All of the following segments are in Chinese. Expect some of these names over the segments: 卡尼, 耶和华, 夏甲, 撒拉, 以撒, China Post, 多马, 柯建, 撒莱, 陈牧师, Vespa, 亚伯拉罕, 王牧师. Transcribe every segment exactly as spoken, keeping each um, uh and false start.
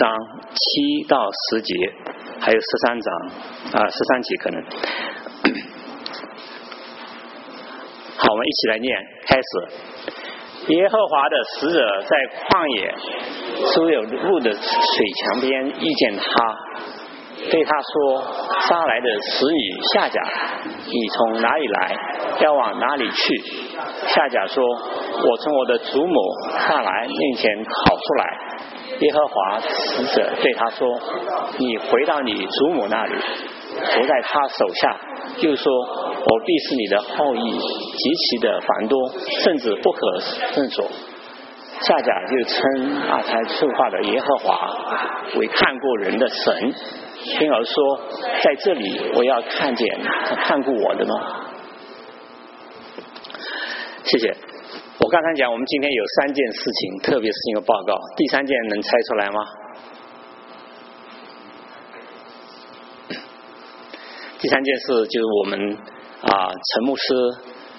章七到十节，还有十三章啊，十三节可能。好，我们一起来念，开始。耶和华的使者在旷野苏有路的水墙边遇见他。对他说，撒莱的使女夏甲，你从哪里来，要往哪里去？夏甲说，我从我的祖母撒莱面前逃出来。耶和华使者对他说，你回到你祖母那里，伏在他手下，又说，我必使你的后裔极其的繁多，甚至不可胜数。夏甲就称那才说话的耶和华为看顾人的神，因而说，在这里我要看见看顾我的呢。谢谢。我刚才讲，我们今天有三件事情，特别是一个报告。第三件能猜出来吗？第三件事就是我们啊、呃，陈牧师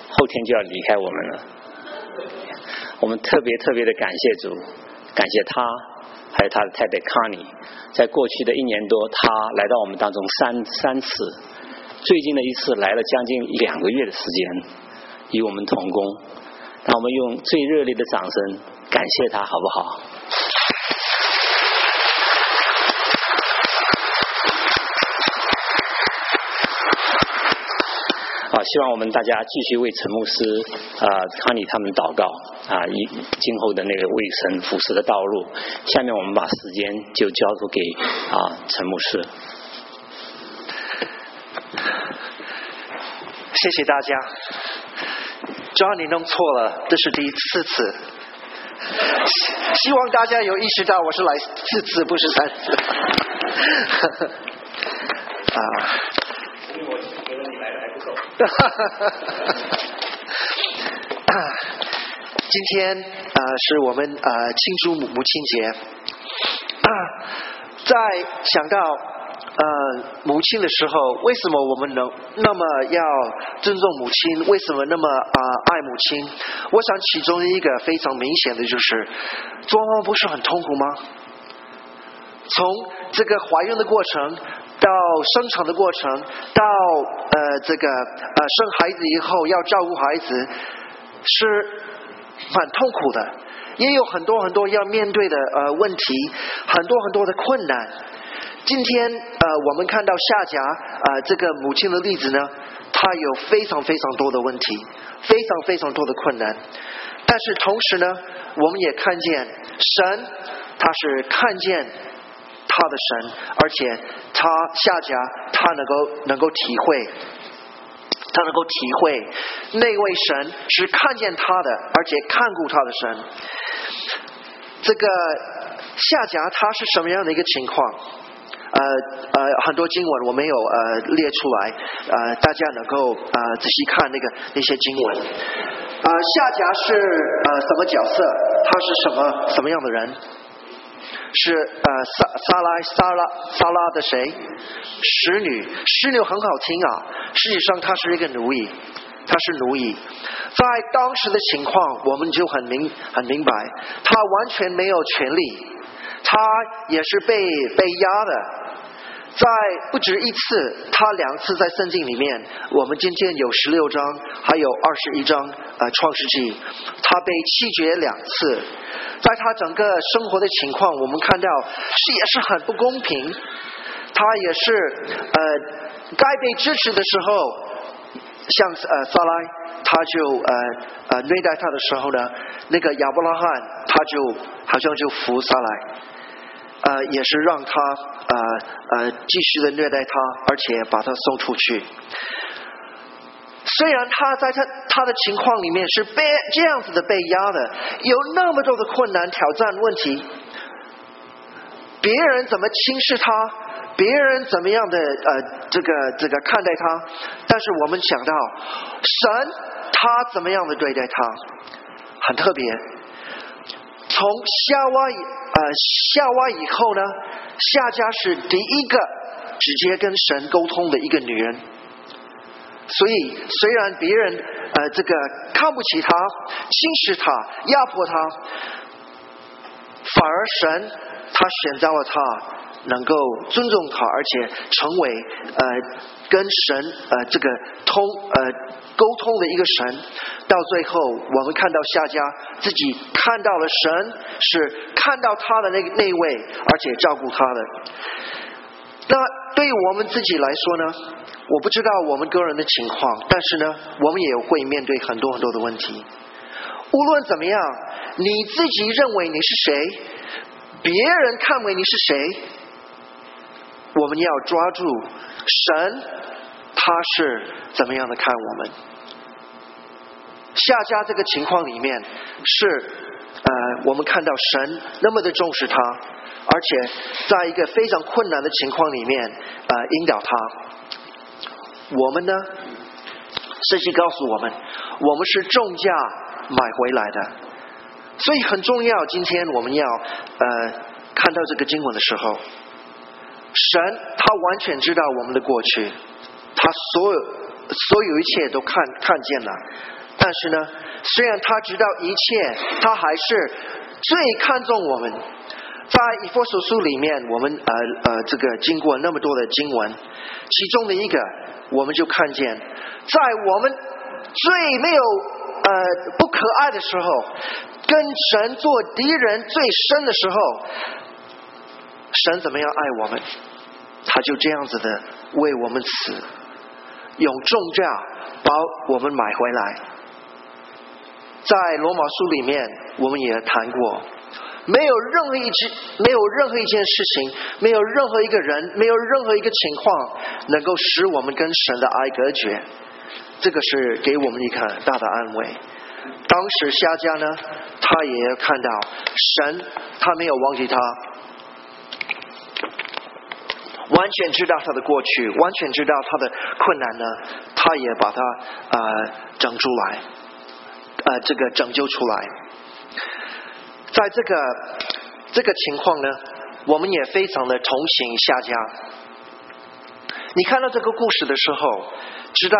后天就要离开我们了。我们特别特别的感谢主，感谢他。还有他的太太卡尼，在过去的一年多，他来到我们当中三三次，最近的一次来了将近两个月的时间，与我们同工。让我们用最热烈的掌声感谢他，好不好？好，希望我们大家继续为陈牧师、呃、卡尼他们祷告啊，以今后的那个卫生服侍的道路。下面我们把时间就交付给啊陈牧师。谢谢大家。只要你弄错了，这是第四次。希望大家有意识到我是来四次，不是三次。啊。我觉得你来的还不够。今天呃是我们呃庆祝母亲节、啊、在想到呃母亲的时候，为什么我们能那么要尊重母亲，为什么那么呃爱母亲？我想其中一个非常明显的就是做妈妈不是很痛苦吗？从这个怀孕的过程到生产的过程到呃这个呃生孩子以后要照顾孩子，是蛮痛苦的，也有很多很多要面对的呃问题，很多很多的困难。今天呃我们看到夏甲呃这个母亲的例子呢，她有非常非常多的问题，非常非常多的困难。但是同时呢，我们也看见神，他是看见他的神，而且他夏甲他能够能够体会。他能够体会那位神是看见他的，而且看顾他的神。这个夏甲他是什么样的一个情况？呃呃，很多经文我没有呃列出来，呃，大家能够呃仔细看那个那些经文。呃，夏甲是呃什么角色？他是什么什么样的人？是呃撒撒拉撒拉撒拉的谁？使女。使女很好听啊，实际上她是一个奴役，她是奴役。在当时的情况，我们就很明很明白，她完全没有权利，她也是被被压的。在不止一次，他两次在圣经里面，我们今天有十六章，还有二十一章呃创世纪，他被弃绝两次。在他整个生活的情况，我们看到是也是很不公平。他也是呃该被支持的时候，像呃撒拉，他就呃呃虐待他的时候呢，那个亚伯拉罕他就好像就服撒拉。呃，也是让他呃呃继续的虐待他，而且把他送出去。虽然他在他他的情况里面是被这样子的被压的，有那么多的困难、挑战、问题，别人怎么轻视他，别人怎么样的呃这个这个看待他，但是我们想到神他怎么样的对待他，很特别。从夏娃呃夏娃以后呢，夏甲是第一个直接跟神沟通的一个女人。所以虽然别人呃这个看不起她、轻视她、压迫她，反而神他选择了他能够尊重他，而且成为呃跟神呃这个通呃沟通的一个神。到最后我们看到夏家自己看到了神，是看到他的那那位，而且照顾他的。那对于我们自己来说呢，我不知道我们个人的情况，但是呢我们也会面对很多很多的问题。无论怎么样，你自己认为你是谁，别人看为你是谁，我们要抓住神他是怎么样的看我们。夏家这个情况里面是呃，我们看到神那么的重视他，而且在一个非常困难的情况里面呃，引导他。我们呢，圣经告诉我们，我们是重价买回来的，所以很重要。今天我们要呃看到这个经文的时候，神他完全知道我们的过去，他所有所有一切都看看见了。但是呢，虽然他知道一切，他还是最看重我们。在以弗所书里面，我们呃呃这个经过那么多的经文，其中的一个我们就看见，在我们最没有呃不可爱的时候，跟神做敌人最深的时候，神怎么样爱我们，他就这样子的为我们死，用重价把我们买回来。在罗马书里面我们也谈过，没有任何一件没有任何一件事情，没有任何一个人，没有任何一个情况能够使我们跟神的爱隔绝。这个是给我们一个很大的安慰。当时夏家呢，他也看到神他没有忘记他，完全知道他的过去，完全知道他的困难呢，他也把他呃整出来，呃，这个拯救出来。在这个这个情况呢，我们也非常的同情夏家。你看到这个故事的时候，知道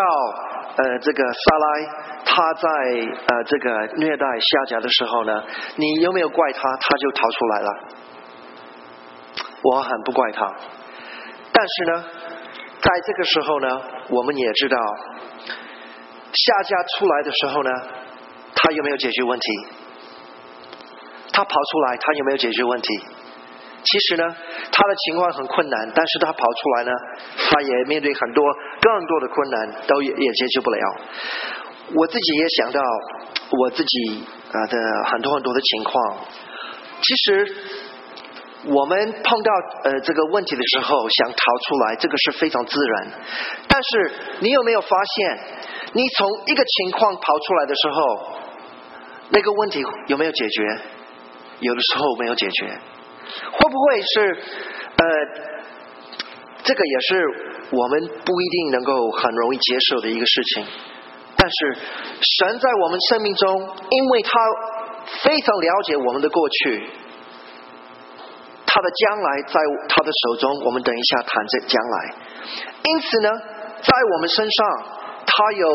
呃这个撒拉他在呃这个虐待夏家的时候呢，你有没有怪他？他就逃出来了。我很不怪他。但是呢，在这个时候呢，我们也知道夏家出来的时候呢，他有没有解决问题？他跑出来，他有没有解决问题？其实呢，他的情况很困难，但是他跑出来呢，他也面对很多更多的困难，都 也, 也解决不了。我自己也想到我自己的很多很多的情况。其实我们碰到呃这个问题的时候想逃出来，这个是非常自然。但是你有没有发现，你从一个情况跑出来的时候，那个问题有没有解决？有的时候没有解决。会不会是呃这个也是我们不一定能够很容易接受的一个事情。但是神在我们生命中，因为他非常了解我们的过去，他的将来在他的手中，我们等一下谈这将来。因此呢，在我们身上他有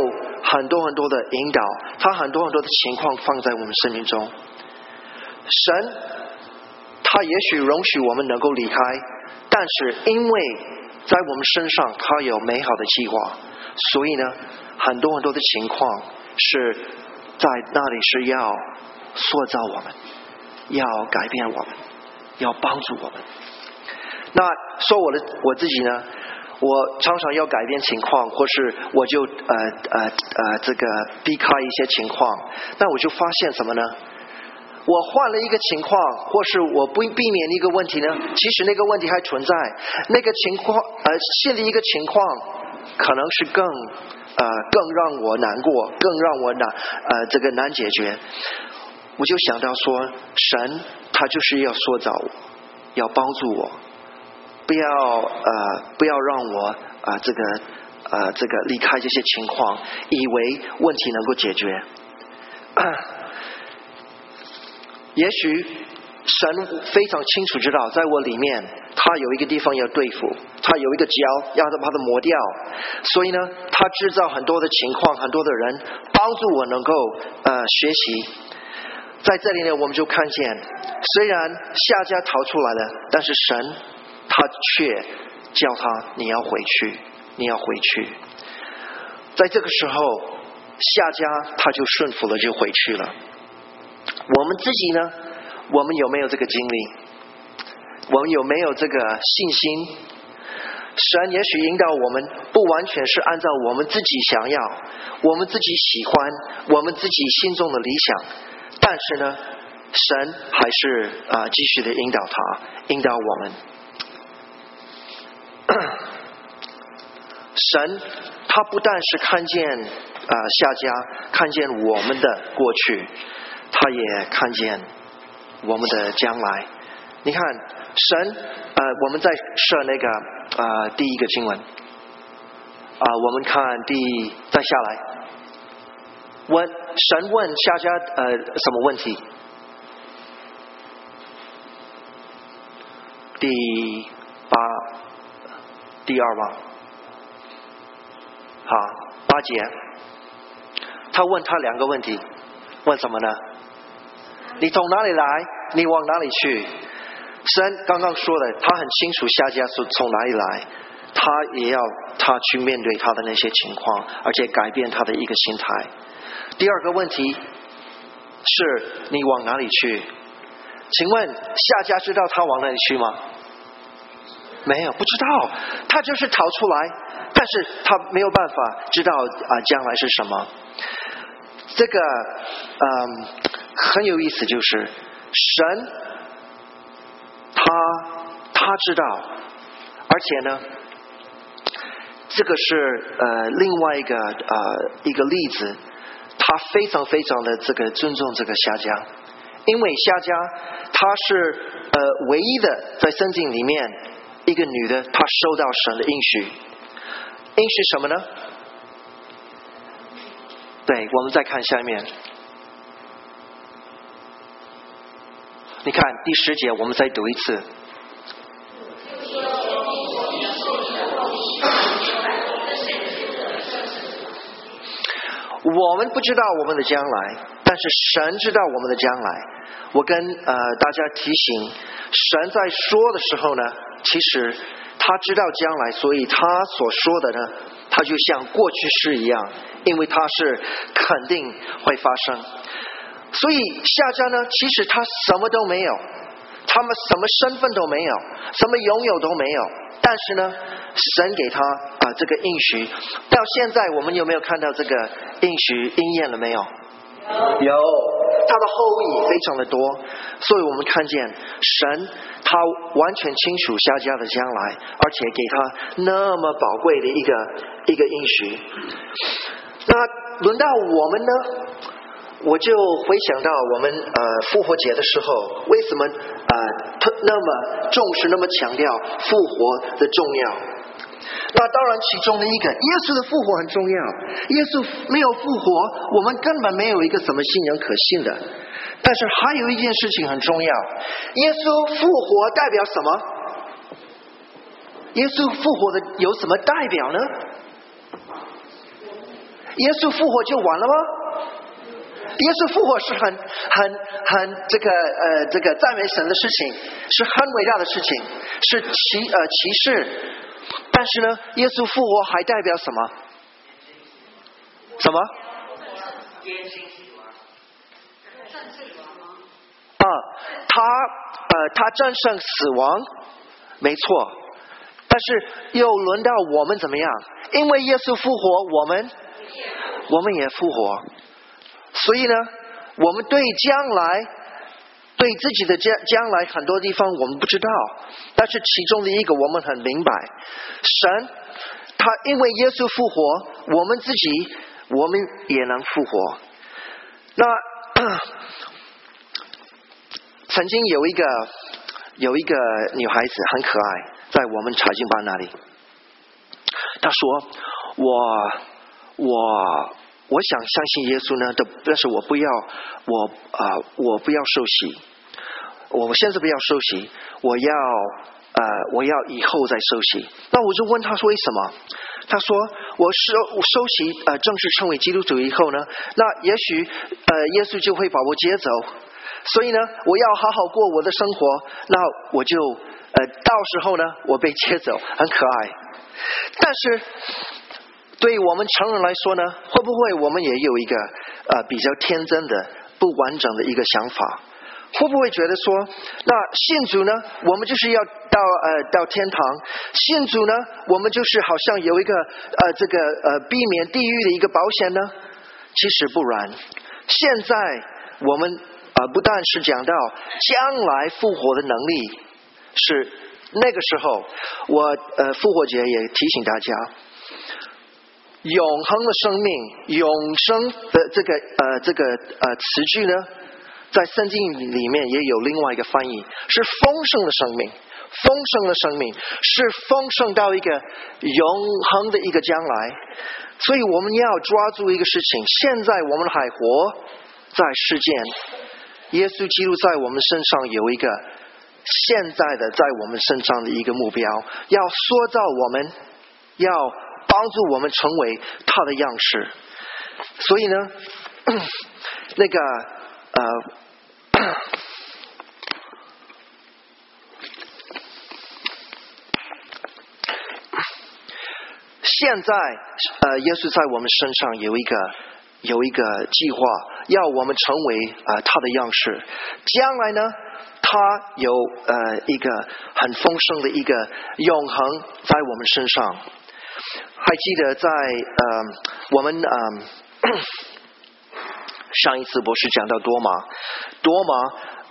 很多很多的引导，他很多很多的情况放在我们生命中。神他也许容许我们能够离开，但是因为在我们身上他有美好的计划，所以呢很多很多的情况是在那里，是要塑造我们，要改变我们，要帮助我们。那说我的我自己呢，我常常要改变情况，或是我就呃呃呃这个避开一些情况。那我就发现什么呢？我换了一个情况，或是我不避免一个问题呢，其实那个问题还存在，那个情况呃现的一个情况可能是更呃更让我难过，更让我难呃这个难解决。我就想到说，神他就是要塑造我，要帮助我，不要呃不要让我啊、呃、这个啊、呃、这个离开这些情况，以为问题能够解决。也许神非常清楚知道，在我里面他有一个地方要对付，他有一个角要把它磨掉，所以呢他制造很多的情况，很多的人帮助我能够呃学习。在这里呢，我们就看见，虽然夏甲逃出来了，但是神他却叫他你要回去，你要回去。在这个时候，夏甲他就顺服了，就回去了。我们自己呢？我们有没有这个经历？我们有没有这个信心？神也许引导我们，不完全是按照我们自己想要、我们自己喜欢、我们自己心中的理想，但是呢，神还是啊、呃、继续的引导他，引导我们。神他不但是看见啊、呃、夏甲看见我们的过去，他也看见我们的将来。你看，神呃我们在设那个呃第一个经文啊、呃，我们看第再下来，问神问夏甲呃什么问题？第八第二吧，好八节，他问他两个问题，问什么呢？你从哪里来？你往哪里去？神刚刚说的，他很清楚夏甲是从哪里来，他也要他去面对他的那些情况，而且改变他的一个心态。第二个问题是你往哪里去？请问夏甲知道他往哪里去吗？没有，不知道，他就是逃出来，但是他没有办法知道啊、呃、将来是什么。这个嗯、呃、很有意思，就是神他他知道，而且呢，这个是呃另外一个呃一个例子，他非常非常的这个尊重这个夏甲，因为夏甲他是呃唯一的在圣经里面一个女的，她受到神的应许，应许什么呢？对，我们再看下面。你看第十节，我们再读一次。我们不知道我们的将来，但是神知道我们的将来。我跟呃大家提醒，神在说的时候呢，其实他知道将来，所以他所说的呢，他就像过去式一样，因为他是肯定会发生。所以夏甲呢，其实他什么都没有，他们什么身份都没有，什么拥有都没有，但是呢，神给他啊、呃、这个应许。到现在我们有没有看到这个应许应验了没有？有，他的后裔非常的多，所以我们看见神他完全清楚夏甲的将来，而且给他那么宝贵的一个一个应许。那轮到我们呢？我就回想到我们呃复活节的时候，为什么呃那么重视、那么强调复活的重要？那当然，其中的一个，耶稣的复活很重要。耶稣没有复活，我们根本没有一个什么信仰可信的。但是还有一件事情很重要，耶稣复活代表什么？耶稣复活的有什么代表呢？耶稣复活就完了吗？耶稣复活是很很很这个呃这个赞美神的事情，是很伟大的事情，是奇呃奇事。但是呢，耶稣复活还代表什么？什么？啊，他呃他战胜死亡，没错。但是又轮到我们怎么样？因为耶稣复活，我们我们也复活。所以呢，我们对将来，对自己的将将来很多地方我们不知道，但是其中的一个我们很明白，神他因为耶稣复活，我们自己我们也能复活。那曾经有一个有一个女孩子很可爱，在我们财经班那里，她说我我我想相信耶稣呢，但是我不要，我啊、呃，我不要受洗，我现在不要受洗，我要呃，我要以后再受洗。那我就问他说为什么？他说我受我受洗呃，正式成为基督徒以后呢，那也许呃，耶稣就会把我接走，所以呢，我要好好过我的生活，那我就呃，到时候呢，我被接走，很可爱。但是，对于我们成人来说呢，会不会我们也有一个呃比较天真的、不完整的一个想法？会不会觉得说，那信主呢，我们就是要到呃到天堂；信主呢，我们就是好像有一个呃这个呃避免地狱的一个保险呢？其实不然。现在我们呃不但是讲到将来复活的能力，是那个时候我呃复活节也提醒大家，永恒的生命、永生的这个呃这个呃词句呢，在圣经里面也有另外一个翻译，是丰盛的生命。丰盛的生命是丰盛到一个永恒的一个将来。所以我们要抓住一个事情，现在我们还活在世间，耶稣基督在我们身上有一个现在的在我们身上的一个目标，要塑造我们，要帮助我们成为他的样式。所以呢，那个呃，现在呃，耶稣在我们身上有一个有一个计划，要我们成为啊、呃、他的样式。将来呢，他有呃一个很丰盛的一个永恒在我们身上。还记得在呃我们呃。上一次博士讲到多马，多马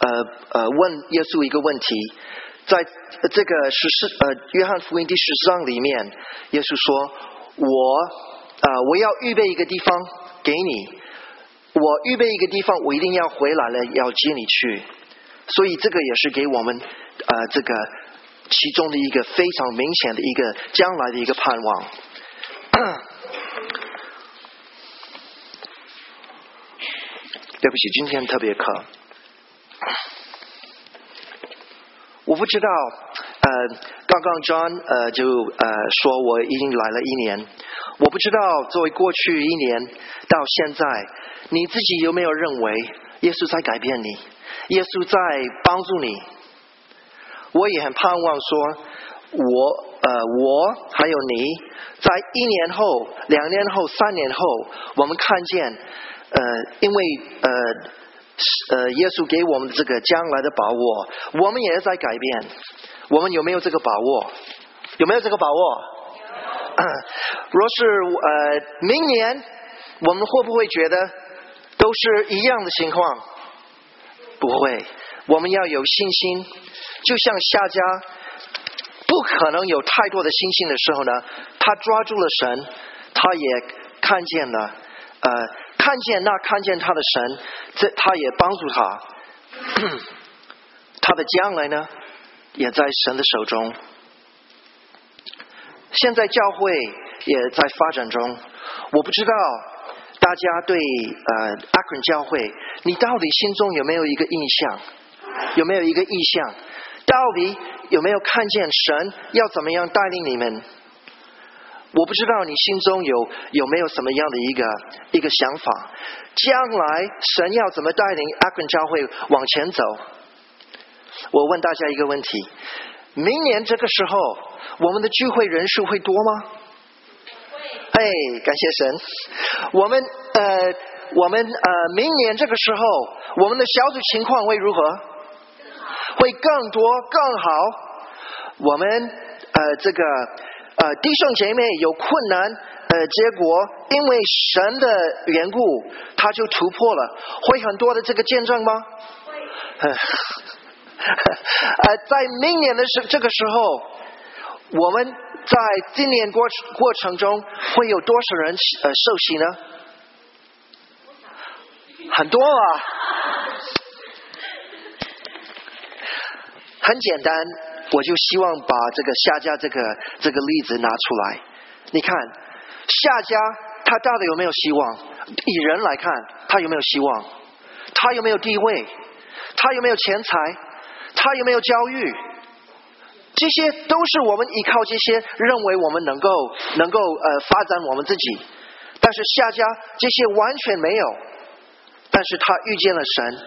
呃呃问耶稣一个问题，在这个十四呃约翰福音第十章里面，耶稣说：“我啊、呃、我要预备一个地方给你，我预备一个地方，我一定要回来了，要接你去。”所以这个也是给我们呃这个其中的一个非常明显的一个将来的一个盼望。对不起，今天特别渴。我不知道，呃，刚刚 John 呃就呃说我已经来了一年，我不知道作为过去一年到现在，你自己有没有认为耶稣在改变你，耶稣在帮助你？我也很盼望说，我呃我还有你，在一年后、两年后、三年后，我们看见。呃，因为呃呃，耶稣给我们这个将来的把握，我们也在改变。我们有没有这个把握？有没有这个把握？呃、若是呃，明年我们会不会觉得都是一样的情况？不会，我们要有信心。就像夏家不可能有太多的信心的时候呢，他抓住了神，他也看见了呃。看见那看见他的神，这他也帮助他，他的将来呢也在神的手中。现在教会也在发展中，我不知道大家对呃阿肯教会，你到底心中有没有一个印象，有没有一个意向，到底有没有看见神要怎么样带领你们？我不知道你心中有有没有什么样的一个一个想法，将来神要怎么带领阿肯教会往前走？我问大家一个问题：明年这个时候，我们的聚会人数会多吗？哎，感谢神，我们呃，我们呃，明年这个时候，我们的小组情况会如何？会更多更好。我们呃，这个。呃，弟兄姐妹有困难，呃，结果因为神的缘故，他就突破了，会很多的这个见证吗？会。呃，在明年的时这个时候，我们在今年过过程中会有多少人呃受洗呢？很多啊。很简单。我就希望把这个夏家这个这个例子拿出来。你看夏家他到底有没有希望？以人来看，他有没有希望？他有没有地位？他有没有钱财？他有没有教育？这些都是我们依靠这些认为我们能够能够呃发展我们自己。但是夏家这些完全没有，但是他遇见了神，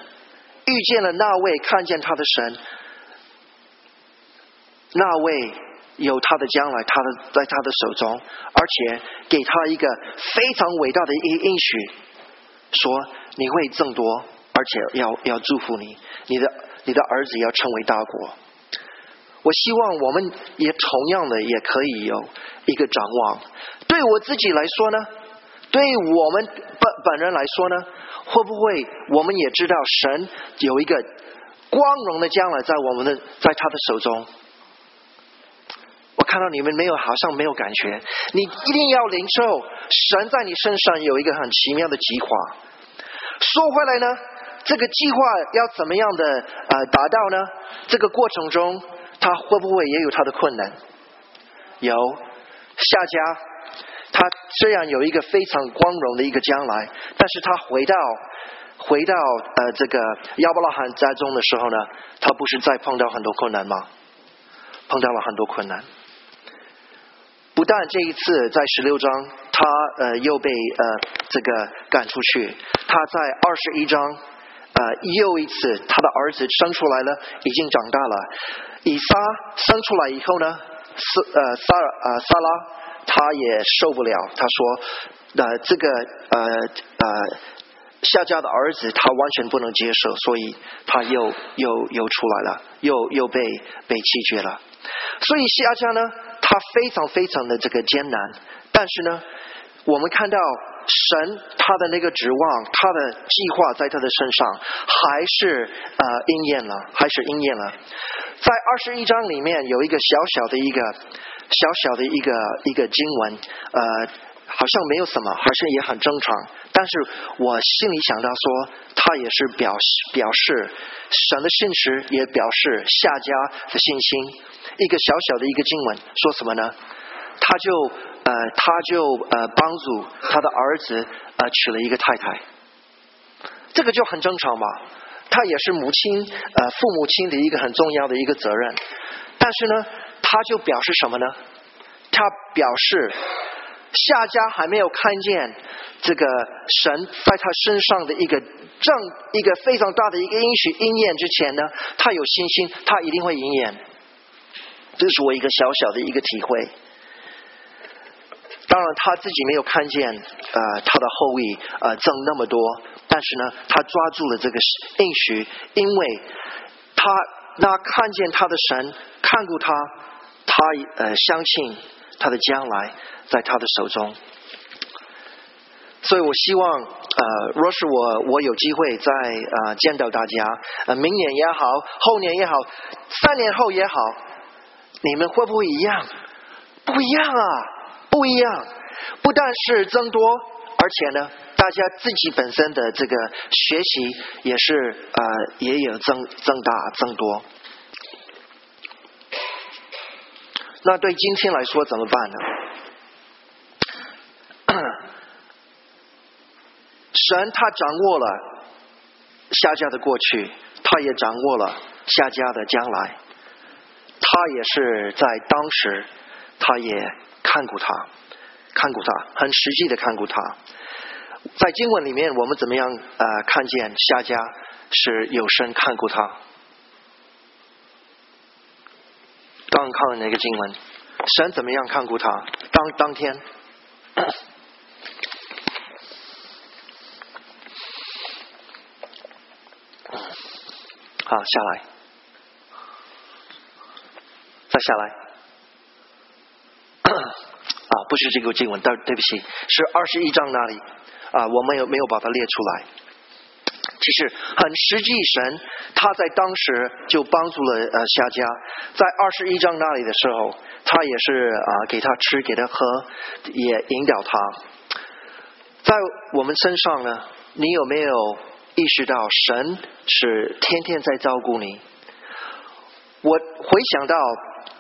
遇见了那位看见他的神，那位有他的将来，他的在他的手中，而且给他一个非常伟大的应许，说你会增多，而且要要祝福你，你的你的儿子要成为大国。我希望我们也同样的也可以有一个展望。对我自己来说呢，对我们本本人来说呢，会不会我们也知道神有一个光荣的将来在我们的在他的手中？我看到你们没有，好像没有感觉。你一定要领受神在你身上有一个很奇妙的计划。说回来呢，这个计划要怎么样的呃达到呢？这个过程中，他会不会也有他的困难？有，夏家他虽然有一个非常光荣的一个将来，但是他回到回到呃这个亚伯拉罕家中的时候呢，他不是再碰到很多困难吗？碰到了很多困难。不但这一次在十六章他呃又被呃这个赶出去，他在二十一章呃又一次他的儿子生出来了，已经长大了。以撒生出来以后呢，斯呃撒呃撒拉他也受不了，他说呃这个呃呃夏甲的儿子他完全不能接受，所以他又又又出来了，又又被被弃绝了。所以夏甲呢，他非常非常的这个艰难，但是呢我们看到神他的那个指望，他的计划在他的身上还是呃应验了，还是应验了。在二十一章里面有一个小小的一个小小的一个一个经文，呃，好像没有什么，好像也很正常。但是我心里想到说，他也是表表示神的信实，也表示夏甲的信心。一个小小的一个经文说什么呢？他就呃，他就呃，帮助他的儿子呃娶了一个太太，这个就很正常嘛。他也是母亲呃父母亲的一个很重要的一个责任，但是呢。他就表示什么呢？他表示夏家还没有看见这个神在他身上的一个正一个非常大的一个应许应验之前呢，他有信心，他一定会应验。这是我一个小小的一个体会。当然他自己没有看见呃他的后裔呃增那么多，但是呢他抓住了这个应许，因为他那看见他的神看顾他，他呃相信他的将来在他的手中。所以我希望呃若是我我有机会再呃见到大家，呃明年也好，后年也好，三年后也好，你们会不会一样？不一样啊，不一样。不但是增多，而且呢大家自己本身的这个学习也是呃也有增增大增多。那对今天来说怎么办呢？神他掌握了夏甲的过去，他也掌握了夏甲的将来，他也是在当时，他也看顾他，看顾他，很实际的看顾他。在经文里面，我们怎么样呃看见夏甲是有神看顾他？刚看了那个经文，神怎么样看顾他？当当天，好，下来，再下来。啊，不是这个经文，但对不起，是二十一章那里啊，我没有没有把它列出来。其实很实际，神他在当时就帮助了呃夏甲，在二十一章那里的时候，他也是啊、呃、给他吃，给他喝，也引导他。在我们身上呢，你有没有意识到神是天天在照顾你？我回想到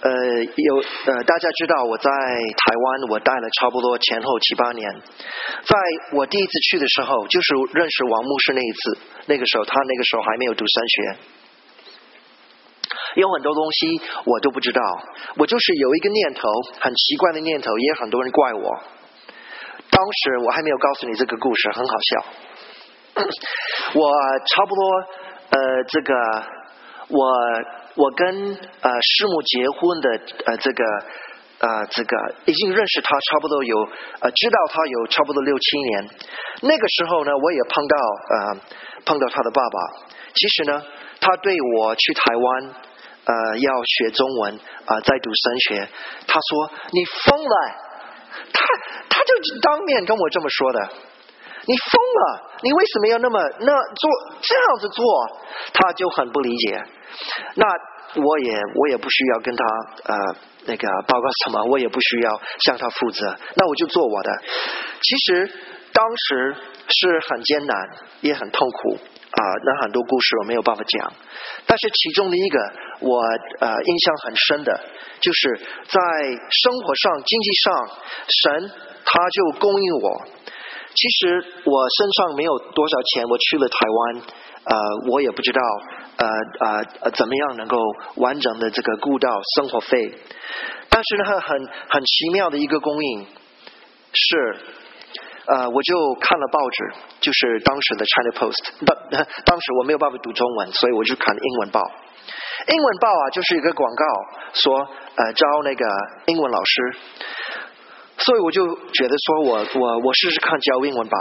呃有呃大家知道我在台湾我待了差不多前后七八年，在我第一次去的时候，就是认识王牧师那一次，那个时候他那个时候还没有读神学，有很多东西我都不知道，我就是有一个念头，很奇怪的念头，也很多人怪我，当时我还没有告诉你这个故事，很好笑。我差不多呃，这个我我跟呃师母结婚的呃这个呃这个已经认识他差不多有呃知道他有差不多六七年，那个时候呢，我也碰到呃碰到他的爸爸。其实呢，他对我去台湾呃要学中文啊、呃，在读神学，他说你疯了，他他就当面跟我这么说的。你疯了！你为什么要那么那做这样子做？他就很不理解。那我也我也不需要跟他呃那个报告什么，我也不需要向他负责。那我就做我的。其实当时是很艰难，也很痛苦啊、呃。那很多故事我没有办法讲，但是其中的一个我呃印象很深的，就是在生活上、经济上，神他就供应我。其实我身上没有多少钱，我去了台湾，呃，我也不知道呃呃呃怎么样能够完整的这个顾到生活费。但是呢，很很奇妙的一个供应是，呃，我就看了报纸，就是当时的 China Post， 当当时我没有办法读中文，所以我就看英文报。英文报啊，就是一个广告，说呃招那个英文老师。所以我就觉得说我我我试试看教英文吧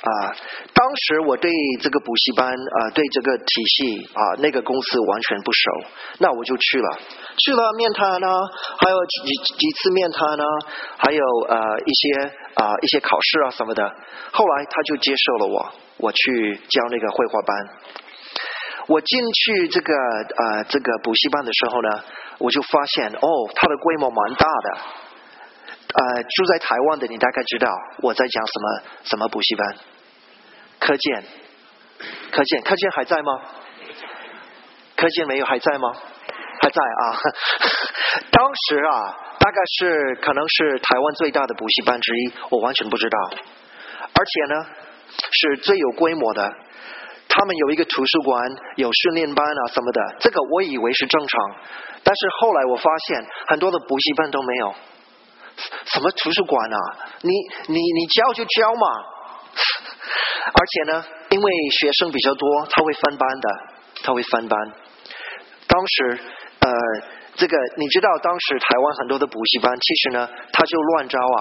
啊、呃！当时我对这个补习班啊、呃，对这个体系啊、呃，那个公司完全不熟，那我就去了，去了面谈呢、啊，还有几几次面谈呢、啊，还有呃一些啊、呃、一些考试啊什么的。后来他就接受了我，我去教那个绘画班。我进去这个呃这个补习班的时候呢，我就发现哦，它的规模蛮大的。呃，住在台湾的你大概知道我在讲什么什么补习班。柯建，柯建，柯建还在吗？柯建没有还在吗？还在啊。当时啊，大概是可能是台湾最大的补习班之一，我完全不知道。而且呢，是最有规模的。他们有一个图书馆，有训练班啊什么的，这个我以为是正常，但是后来我发现很多的补习班都没有。什么图书馆啊？你你你教就教嘛！而且呢，因为学生比较多，他会翻班的，他会翻班。当时呃，这个你知道，当时台湾很多的补习班，其实呢，他就乱招啊，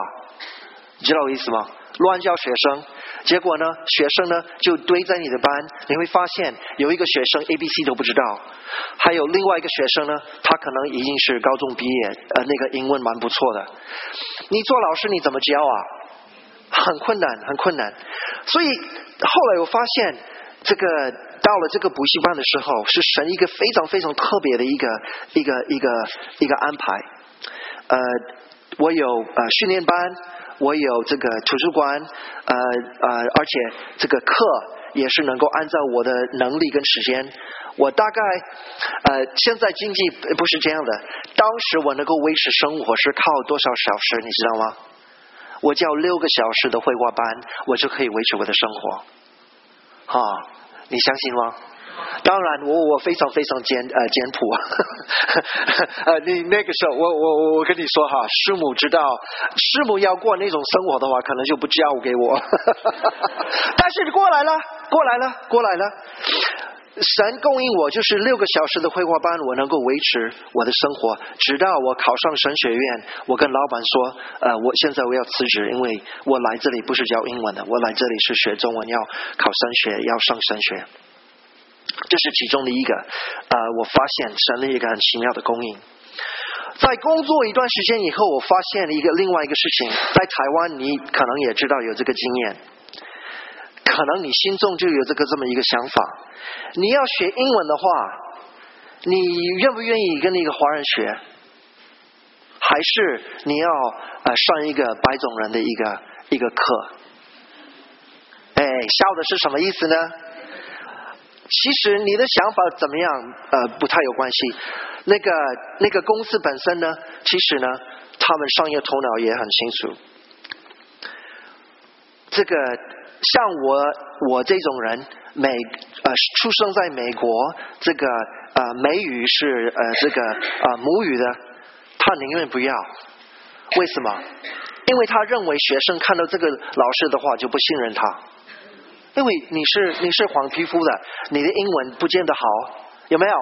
你知道我意思吗？乱教学生，结果呢，学生呢就堆在你的班，你会发现有一个学生 A B C 都不知道，还有另外一个学生呢，他可能已经是高中毕业，呃，那个英文蛮不错的。你做老师你怎么教啊？很困难，很困难。所以后来我发现，这个到了这个补习班的时候，是神一个非常非常特别的一个一个一个一个安排。呃，我有呃训练班。我有这个图书馆，呃呃，而且这个课也是能够按照我的能力跟时间。我大概呃，现在经济不是这样的，当时我能够维持生活是靠多少小时，你知道吗？我教六个小时的绘画班，我就可以维持我的生活，啊，你相信吗？当然我我非常非常简呃简朴呃你那个时候我我我跟你说哈，师母知道，师母要过那种生活的话可能就不教给我但是过来了过来了过来了，神供应我，就是六个小时的绘画班，我能够维持我的生活，直到我考上神学院。我跟老板说，呃，我现在我要辞职，因为我来这里不是教英文的，我来这里是学中文，要考神学，要上神学。这是其中的一个，呃，我发现神的一个很奇妙的供应。在工作一段时间以后，我发现了一个另外一个事情，在台湾你可能也知道有这个经验，可能你心中就有这个这么一个想法，你要学英文的话，你愿不愿意跟那个华人学，还是你要呃上一个白种人的一个一个课？哎，笑的是什么意思呢？其实你的想法怎么样，呃，不太有关系。那个那个公司本身呢，其实呢，他们商业头脑也很清楚。这个像我我这种人，美呃出生在美国，这个呃美语是呃这个呃母语的，他宁愿不要。为什么？因为他认为学生看到这个老师的话就不信任他。因为你是你是黄皮肤的，你的英文不见得好，有没有？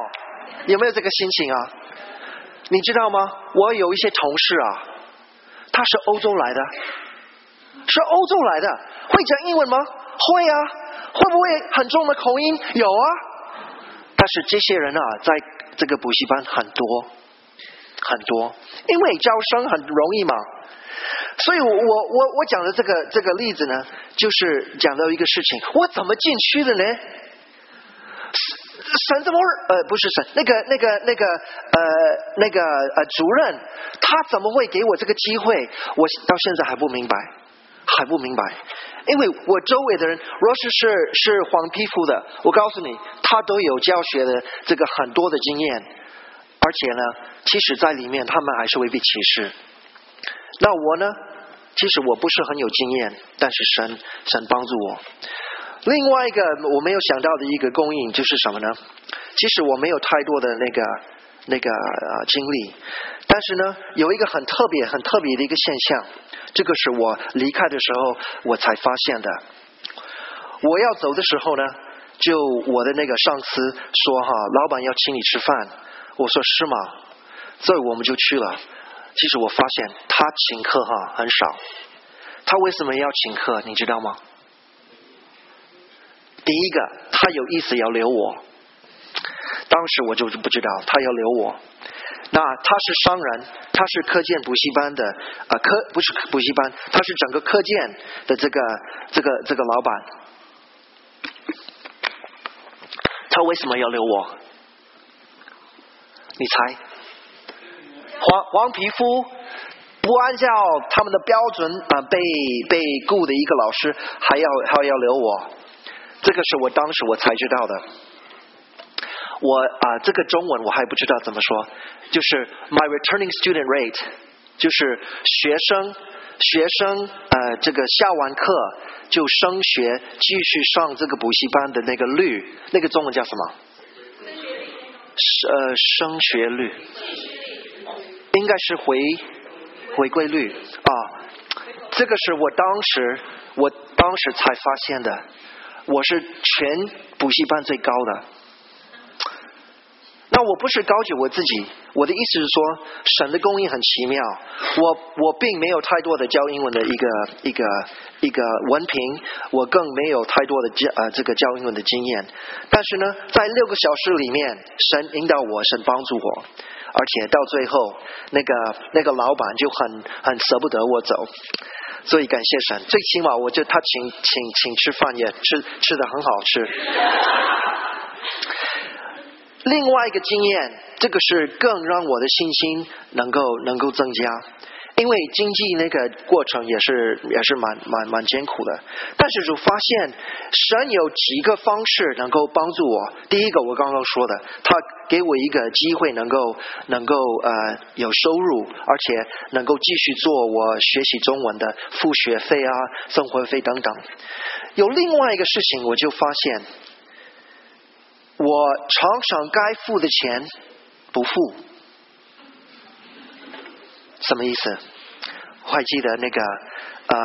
有没有这个心情啊？你知道吗？我有一些同事啊，他是欧洲来的，是欧洲来的，会讲英文吗？会啊，会不会很重的口音？有啊。但是这些人啊，在这个补习班很多很多，因为招生很容易嘛。所以我我我讲的这个这个例子呢，就是讲到一个事情，我怎么进去的呢？神怎么呃不是神，那个那个那个呃那个呃主任，他怎么会给我这个机会？我到现在还不明白，还不明白，因为我周围的人，若是是是黄皮肤的，我告诉你，他都有教学的这个很多的经验，而且呢，其实在里面他们还是会被歧视。那我呢？其实我不是很有经验，但是神神帮助我。另外一个我没有想到的一个供应就是什么呢？其实我没有太多的那个那个、呃、经历，但是呢，有一个很特别、很特别的一个现象，这个是我离开的时候我才发现的。我要走的时候呢，就我的那个上司说哈，老板要请你吃饭，我说是吗？所以我们就去了。其实我发现他请客哈很少，他为什么要请客？你知道吗？第一个，他有意思要留我，当时我就是不知道他要留我。那他是商人，他是科建补习班的啊，科、呃、不是补习班，他是整个科建的这个这个这个老板，他为什么要留我？你猜？黄黄皮肤不按照他们的标准啊、呃、被被雇的一个老师还要还要留我，这个是我当时我才知道的。我啊、呃、这个中文我还不知道怎么说，就是 my returning student rate， 就是学生学生呃这个下完课就升学继续上这个补习班的那个率，那个中文叫什么？呃升学率。应该是回回归率啊，这个是我当时我当时才发现的。我是全补习班最高的，那我不是高举我自己，我的意思是说，神的供应很奇妙。我我并没有太多的教英文的一个一个一个文凭，我更没有太多的教呃这个教英文的经验。但是呢，在六个小时里面，神引导我，神帮助我。而且到最后，那个那个老板就很很舍不得我走，所以感谢神，最起码我就他请请请吃饭也吃吃得很好吃。另外一个经验，这个是更让我的信心能够能够增加，因为经济那个过程也是也是蛮蛮蛮艰苦的，但是就发现神有几个方式能够帮助我。第一个我刚刚说的，他给我一个机会能够能够呃有收入，而且能够继续做我学习中文的付学费啊、生活费等等。有另外一个事情，我就发现我常常该付的钱不付。什么意思？我还记得那个呃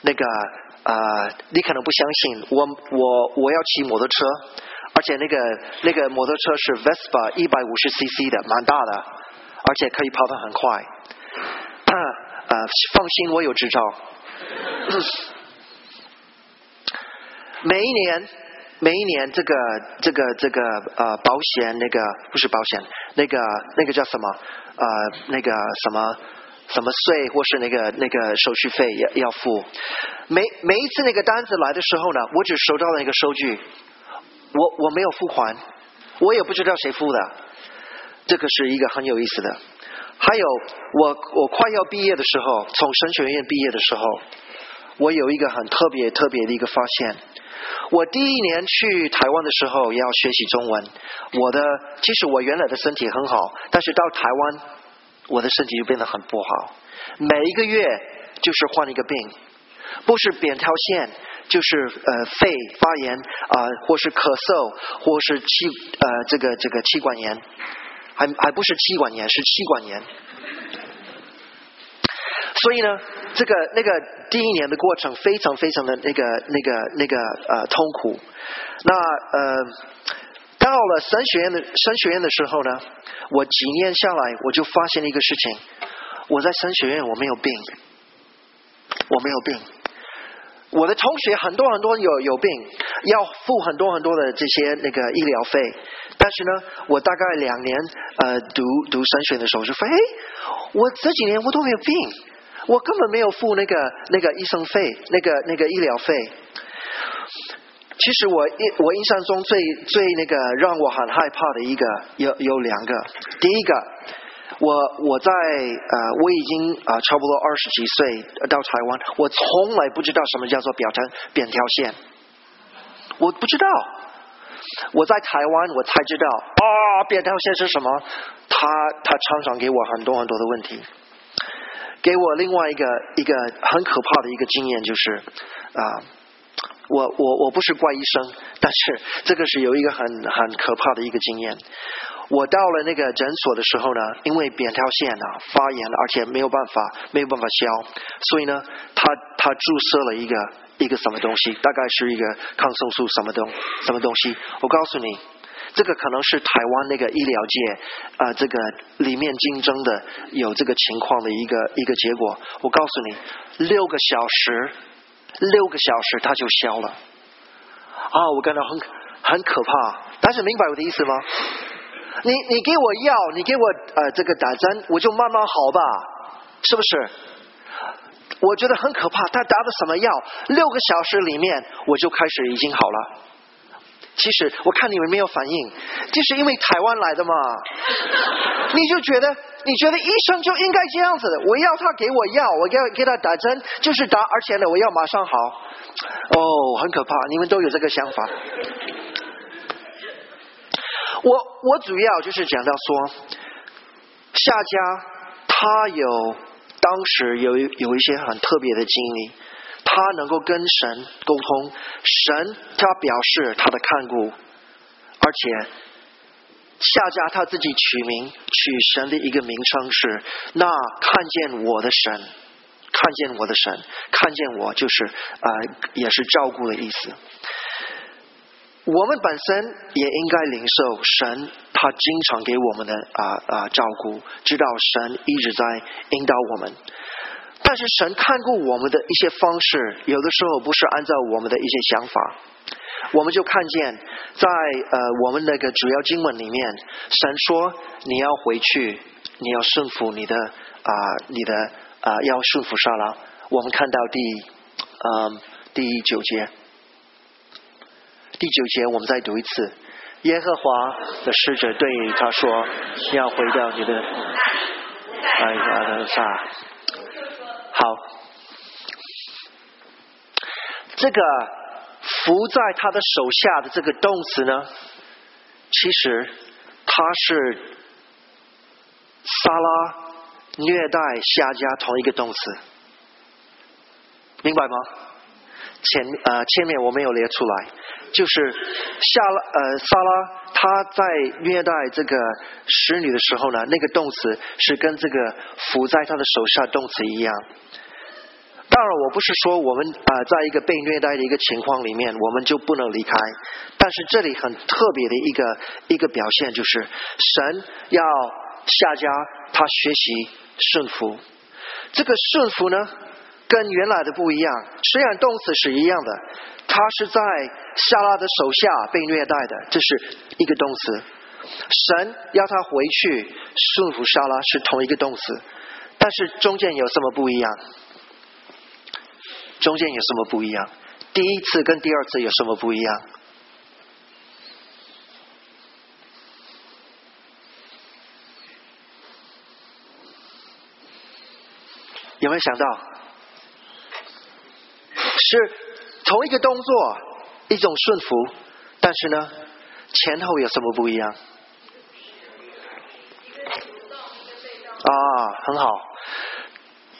那个呃你可能不相信，我我我要骑摩托车，而且那个那个摩托车是 Vespa 一百五十 C C 的，蛮大的，而且可以跑得很快。呃, 呃放心，我有执照。每一年每一年这个这个这个呃保险，那个不是保险，那个那个叫什么呃那个什么什么税，或是那个那个手续费也要付。每每一次那个单子来的时候呢，我只收到了一个收据，我我没有付款，我也不知道谁付的，这个是一个很有意思的。还有我我快要毕业的时候，从神学院毕业的时候，我有一个很特别特别的一个发现。我第一年去台湾的时候要学习中文，我的其实我原来的身体很好，但是到台湾我的身体就变得很不好，每一个月就是换一个病，不是扁桃腺就是呃肺发炎啊、呃，或是咳嗽，或是气呃这个这个气管炎，还还不是气管炎，是气管炎。所以呢，这个那个第一年的过程非常非常的那个那个那个呃痛苦。那呃到了神学院的神学院的时候呢，我几年下来我就发现了一个事情，我在神学院我没有病，我没有病。我的同学很多很多有有病，要付很多很多的这些那个医疗费，但是呢，我大概两年呃读读神学的时候就发现，哎，我这几年我都没有病，我根本没有付那个那个医生费，那个那个医疗费。其实我我印象中最最那个让我很害怕的一个有有两个，第一个。我我在呃我已经啊、呃、差不多二十几岁到台湾，我从来不知道什么叫做表层扁条线，我不知道。我在台湾我才知道啊、哦、扁条线是什么，它它常常给我很多很多的问题，给我另外一个一个很可怕的一个经验就是啊。呃我我我不是怪医生，但是这个是有一个很很可怕的一个经验。我到了那个诊所的时候呢，因为扁桃腺啊发炎了，而且没有办法没有办法消，所以呢，他他注射了一个一个什么东西，大概是一个抗生素什么东什么东西。我告诉你，这个可能是台湾那个医疗界啊、呃，这个里面竞争的有这个情况的一个一个结果。我告诉你，六个小时。六个小时它就消了啊！我感到很很可怕，但是明白我的意思吗？你你给我药，你给我呃这个打针，我就慢慢好吧，是不是？我觉得很可怕，他打的什么药？六个小时里面我就开始已经好了。其实我看你们没有反应，就是因为台湾来的嘛，你就觉得。你觉得医生就应该这样子的，我要他给我药，我要给他打针，就是打，而且呢，我要马上好。哦，很可怕，你们都有这个想法。我我主要就是讲到说，夏家他有当时有有一些很特别的经历，他能够跟神沟通，神他表示他的看顾，而且。夏家他自己取名取神的一个名称是那看见我的神，看见我的神，看见我就是啊、呃，也是照顾的意思。我们本身也应该领受神他经常给我们的啊啊、呃呃、照顾，知道神一直在引导我们，但是神看顾我们的一些方式有的时候不是按照我们的一些想法。我们就看见在呃我们那个主要经文里面，神说你要回去，你要顺服你的啊、呃、你的啊、呃、要顺服撒拉。我们看到第嗯、呃、第九节，第九节我们再读一次。耶和华的使者对他说：“你要回到你的哎呀撒。”好，这个。伏在他的手下的这个动词呢，其实他是撒拉虐待夏家同一个动词，明白吗？前呃前面我没有列出来，就是夏呃撒拉他在虐待这个使女的时候呢，那个动词是跟这个伏在他的手下动词一样。当然我不是说我们啊、呃、在一个被虐待的一个情况里面我们就不能离开，但是这里很特别的一个一个表现就是神要夏家他学习顺服。这个顺服呢跟原来的不一样，虽然动词是一样的，他是在夏拉的手下被虐待的，这是一个动词。神要他回去顺服夏拉是同一个动词，但是中间有什么不一样？中间有什么不一样？第一次跟第二次有什么不一样？有没有想到？是同一个动作，一种顺服，但是呢，前后有什么不一样？啊，很好。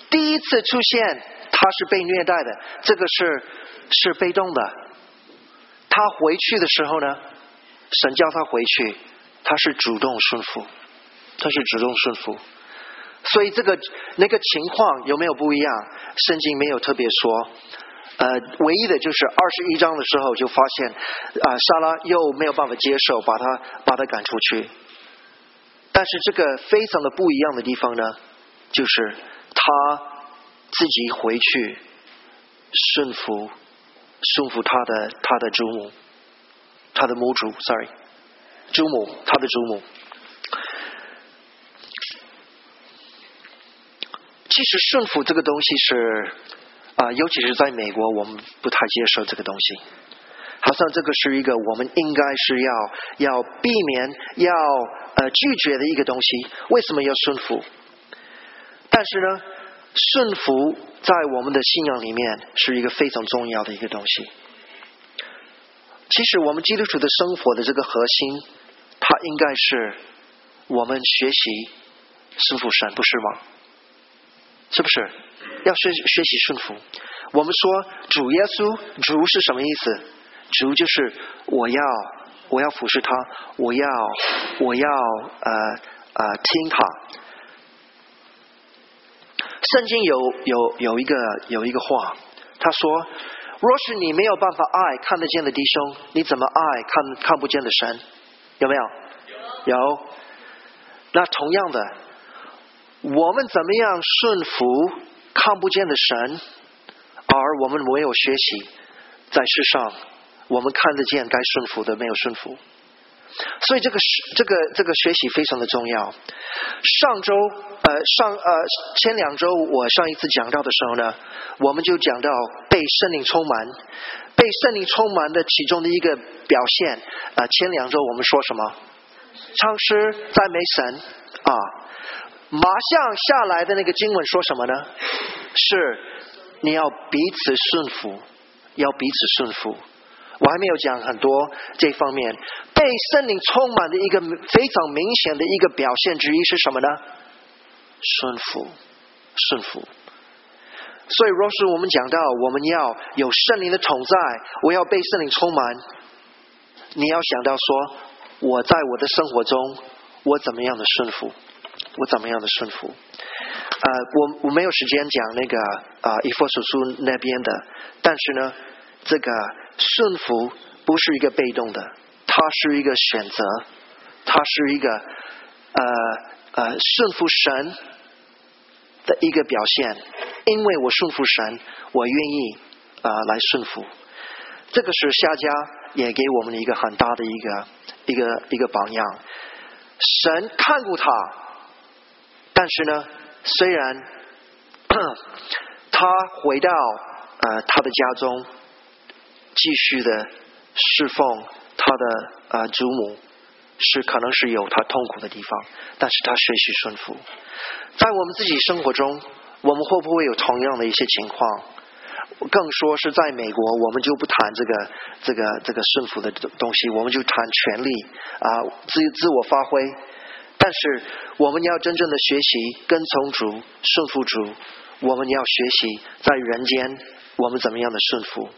第一次出现。他是被虐待的，这个是是被动的。他回去的时候呢，神叫他回去，他是主动顺服，他是主动顺服。所以这个那个情况有没有不一样？圣经没有特别说。呃，唯一的就是二十一章的时候就发现，啊、呃，撒拉又没有办法接受，把他把他赶出去。但是这个非常的不一样的地方呢，就是他自己回去顺服，顺服他的他的祖母，他的母主 ，sorry， 祖母，他的祖母。其实顺服这个东西是啊、呃，尤其是在美国，我们不太接受这个东西，好像这个是一个我们应该是要要避免、要呃拒绝的一个东西。为什么要顺服？但是呢，顺服在我们的信仰里面是一个非常重要的一个东西。其实我们基督徒的生活的这个核心，它应该是我们学习顺服神，不是吗？是不是要 学, 学习顺服？我们说主耶稣，主是什么意思？主就是我要我要服侍他，我要我要呃呃听他。圣经有有有一个有一个话，他说：若是你没有办法爱看得见的弟兄，你怎么爱看看不见的神？有没有？有。那同样的，我们怎么样顺服看不见的神，而我们没有学习在世上我们看得见该顺服的没有顺服。所以这个这个这个学习非常的重要。上周呃上呃前两周我上一次讲到的时候呢，我们就讲到被圣灵充满，被圣灵充满的其中的一个表现啊、呃，前两周我们说什么？唱诗赞美神啊。马上下来的那个经文说什么呢？是你要彼此顺服，要彼此顺服。我还没有讲很多这方面。被圣灵充满的一个非常明显的一个表现之一是什么呢？顺服，顺服。所以若是我们讲到我们要有圣灵的同在，我要被圣灵充满，你要想到说，我在我的生活中我怎么样的顺服，我怎么样的顺服。呃，我我没有时间讲那个啊、呃、以弗所书那边的，但是呢，这个顺服不是一个被动的，它是一个选择，它是一个呃呃顺服神的一个表现。因为我顺服神，我愿意啊、呃、来顺服。这个是夏家也给我们一个很大的一个一个一个榜样。神看顾他，但是呢，虽然他回到呃他的家中，继续的侍奉他的呃祖母，是可能是有他痛苦的地方，但是他学习顺服。在我们自己生活中，我们会不会有同样的一些情况？更说是在美国，我们就不谈这个这个这个顺服的东西，我们就谈权利啊、呃、自自我发挥。但是我们要真正的学习跟从主，顺服主。我们要学习在人间我们怎么样的顺服，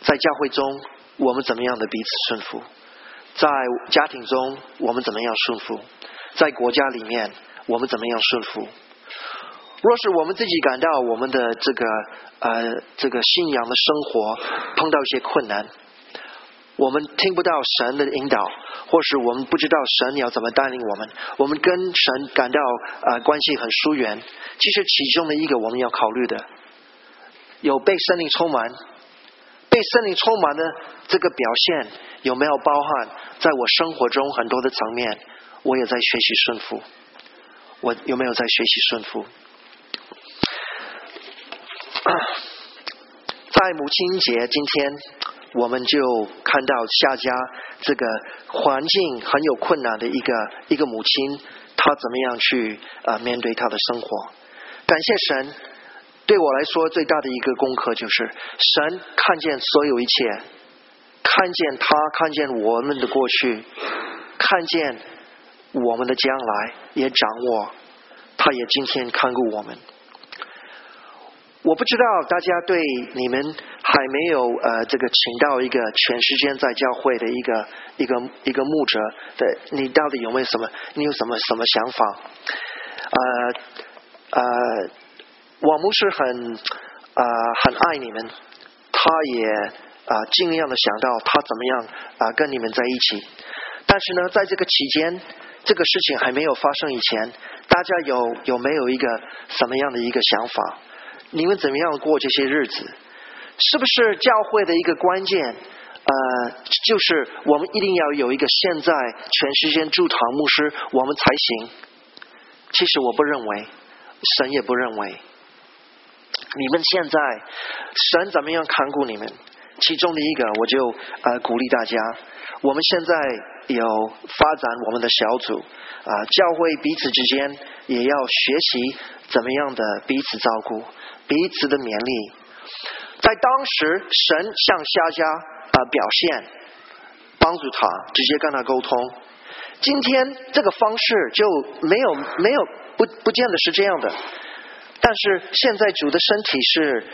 在教会中我们怎么样的彼此顺服，在家庭中我们怎么样顺服，在国家里面我们怎么样顺服。若是我们自己感到我们的这个呃这个信仰的生活碰到一些困难，我们听不到神的引导，或是我们不知道神要怎么带领我们，我们跟神感到呃关系很疏远，其实其中的一个我们要考虑的，有被圣灵充满。被圣灵充满的这个表现有没有包含在我生活中很多的层面？我也在学习顺服，我有没有在学习顺服？在母亲节今天，我们就看到夏家这个环境很有困难的一个一个母亲，她怎么样去呃面对她的生活？感谢神。对我来说最大的一个功课就是神看见所有一切，看见他，看见我们的过去，看见我们的将来，也掌握，他也今天看顾我们。我不知道大家对你们还没有呃这个请到一个全时间在教会的一个一个一个牧者的，你到底有没有什么，你有什么什么想法？呃呃，我牧师很啊、呃、很爱你们，他也啊、呃、尽量的想到他怎么样啊、呃、跟你们在一起。但是呢，在这个期间，这个事情还没有发生以前，大家有有没有一个什么样的一个想法？你们怎么样过这些日子？是不是教会的一个关键？呃，就是我们一定要有一个现在全时间驻堂牧师，我们才行。其实我不认为，神也不认为。你们现在神怎么样看顾你们？其中的一个，我就呃鼓励大家，我们现在有发展我们的小组啊、呃，教会彼此之间也要学习怎么样的彼此照顾、彼此的勉励。在当时，神向夏家啊、呃、表现，帮助他，直接跟他沟通。今天这个方式就没有没有不不见得是这样的，但是现在主的身体是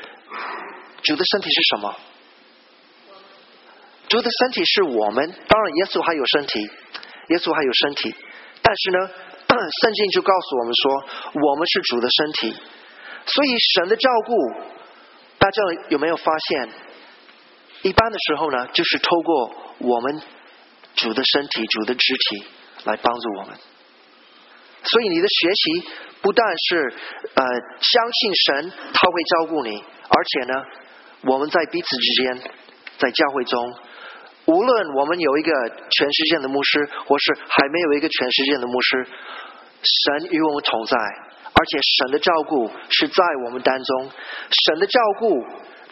主的身体是什么？主的身体是我们，当然耶稣还有身体，耶稣还有身体，但是呢，圣经就告诉我们说，我们是主的身体，所以神的照顾，大家有没有发现？一般的时候呢，就是透过我们主的身体、主的肢体来帮助我们。所以你的学习不但是呃相信神他会照顾你，而且呢，我们在彼此之间，在教会中，无论我们有一个全时间的牧师，或是还没有一个全时间的牧师，神与我们同在，而且神的照顾是在我们当中。神的照顾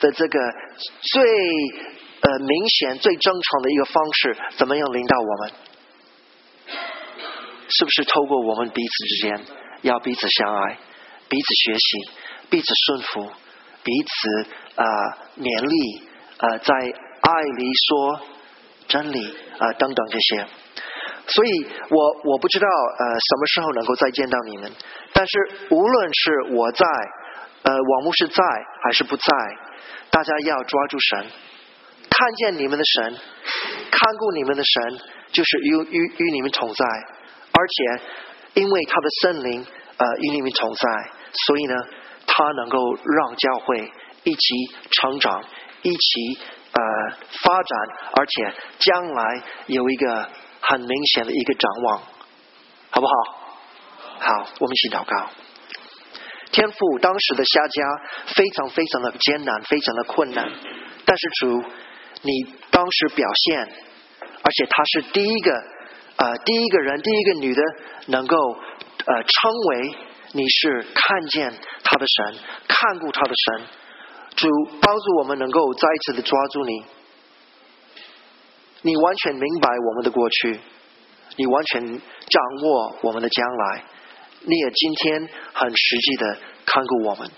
的这个最呃明显、最正常的一个方式，怎么样领导我们？是不是透过我们彼此之间要彼此相爱、彼此学习、彼此顺服、彼此啊、呃、勉励啊、呃，在爱里说真理啊、呃、等等这些。所以我我不知道呃什么时候能够再见到你们，但是无论是我在呃王牧师在还是不在，大家要抓住神，看见你们的神，看顾你们的神，就是与与与你们同在。而且因为他的圣灵呃与你们同在，所以呢，他能够让教会一起成长，一起呃发展，而且将来有一个很明显的一个展望，好不好？好，我们一起祷告。天父，当时的夏家非常非常的艰难，非常的困难，但是主，你当时表现，而且他是第一个呃，第一个人，第一个女的能够呃称为你是看见他的神，看顾他的神。主，帮助我们能够再一次的抓住你，你完全明白我们的过去，你完全掌握我们的将来，你也今天很实际的看顾我们。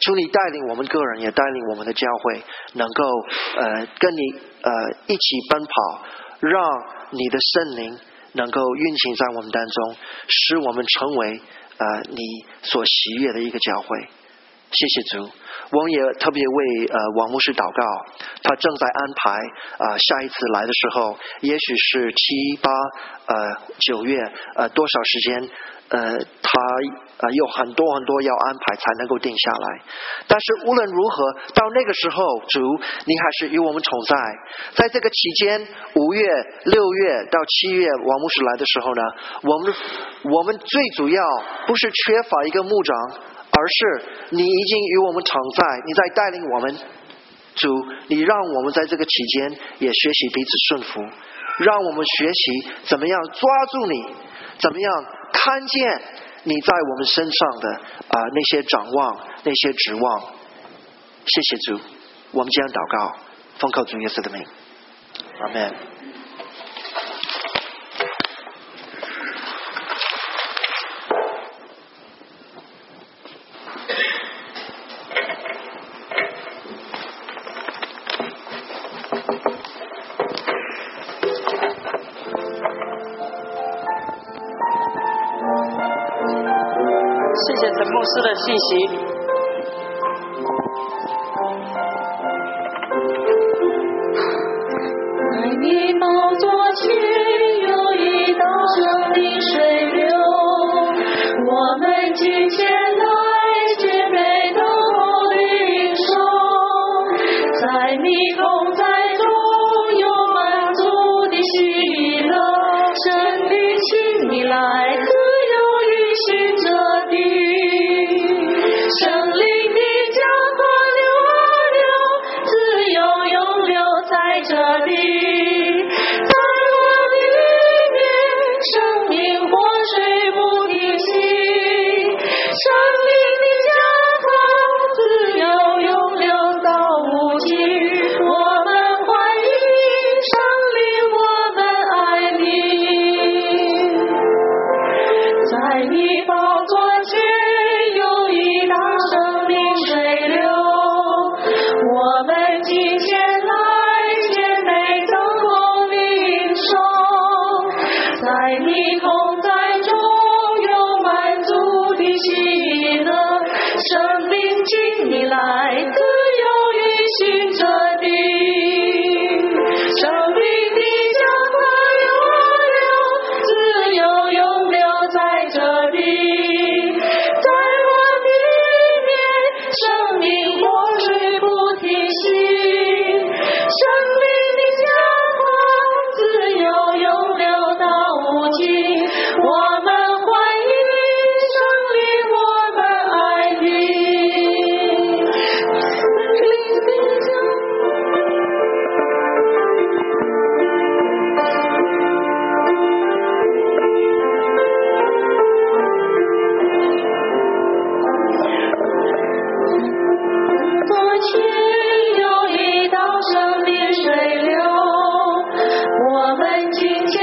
求你带领我们个人，也带领我们的教会，能够呃跟你呃一起奔跑，让你的圣灵能够运行在我们当中，使我们成为呃你所喜悦的一个教会。谢谢主，我们也特别为呃王牧师祷告，他正在安排啊、呃、下一次来的时候，也许是七八呃九月呃多少时间呃他啊、呃、有很多很多要安排才能够定下来。但是无论如何，到那个时候，主你还是与我们同在。在这个期间，五月、六月到七月王牧师来的时候呢，我们我们最主要不是缺乏一个牧长，而是你已经与我们同在，你在带领我们。主，你让我们在这个期间也学习彼此顺服，让我们学习怎么样抓住你，怎么样看见你在我们身上的啊、呃、那些展望、那些指望。谢谢主，我们这样祷告，奉靠主耶稣的名，阿们。信息，爱你宝座前有一道生命水流，我们今天来问君。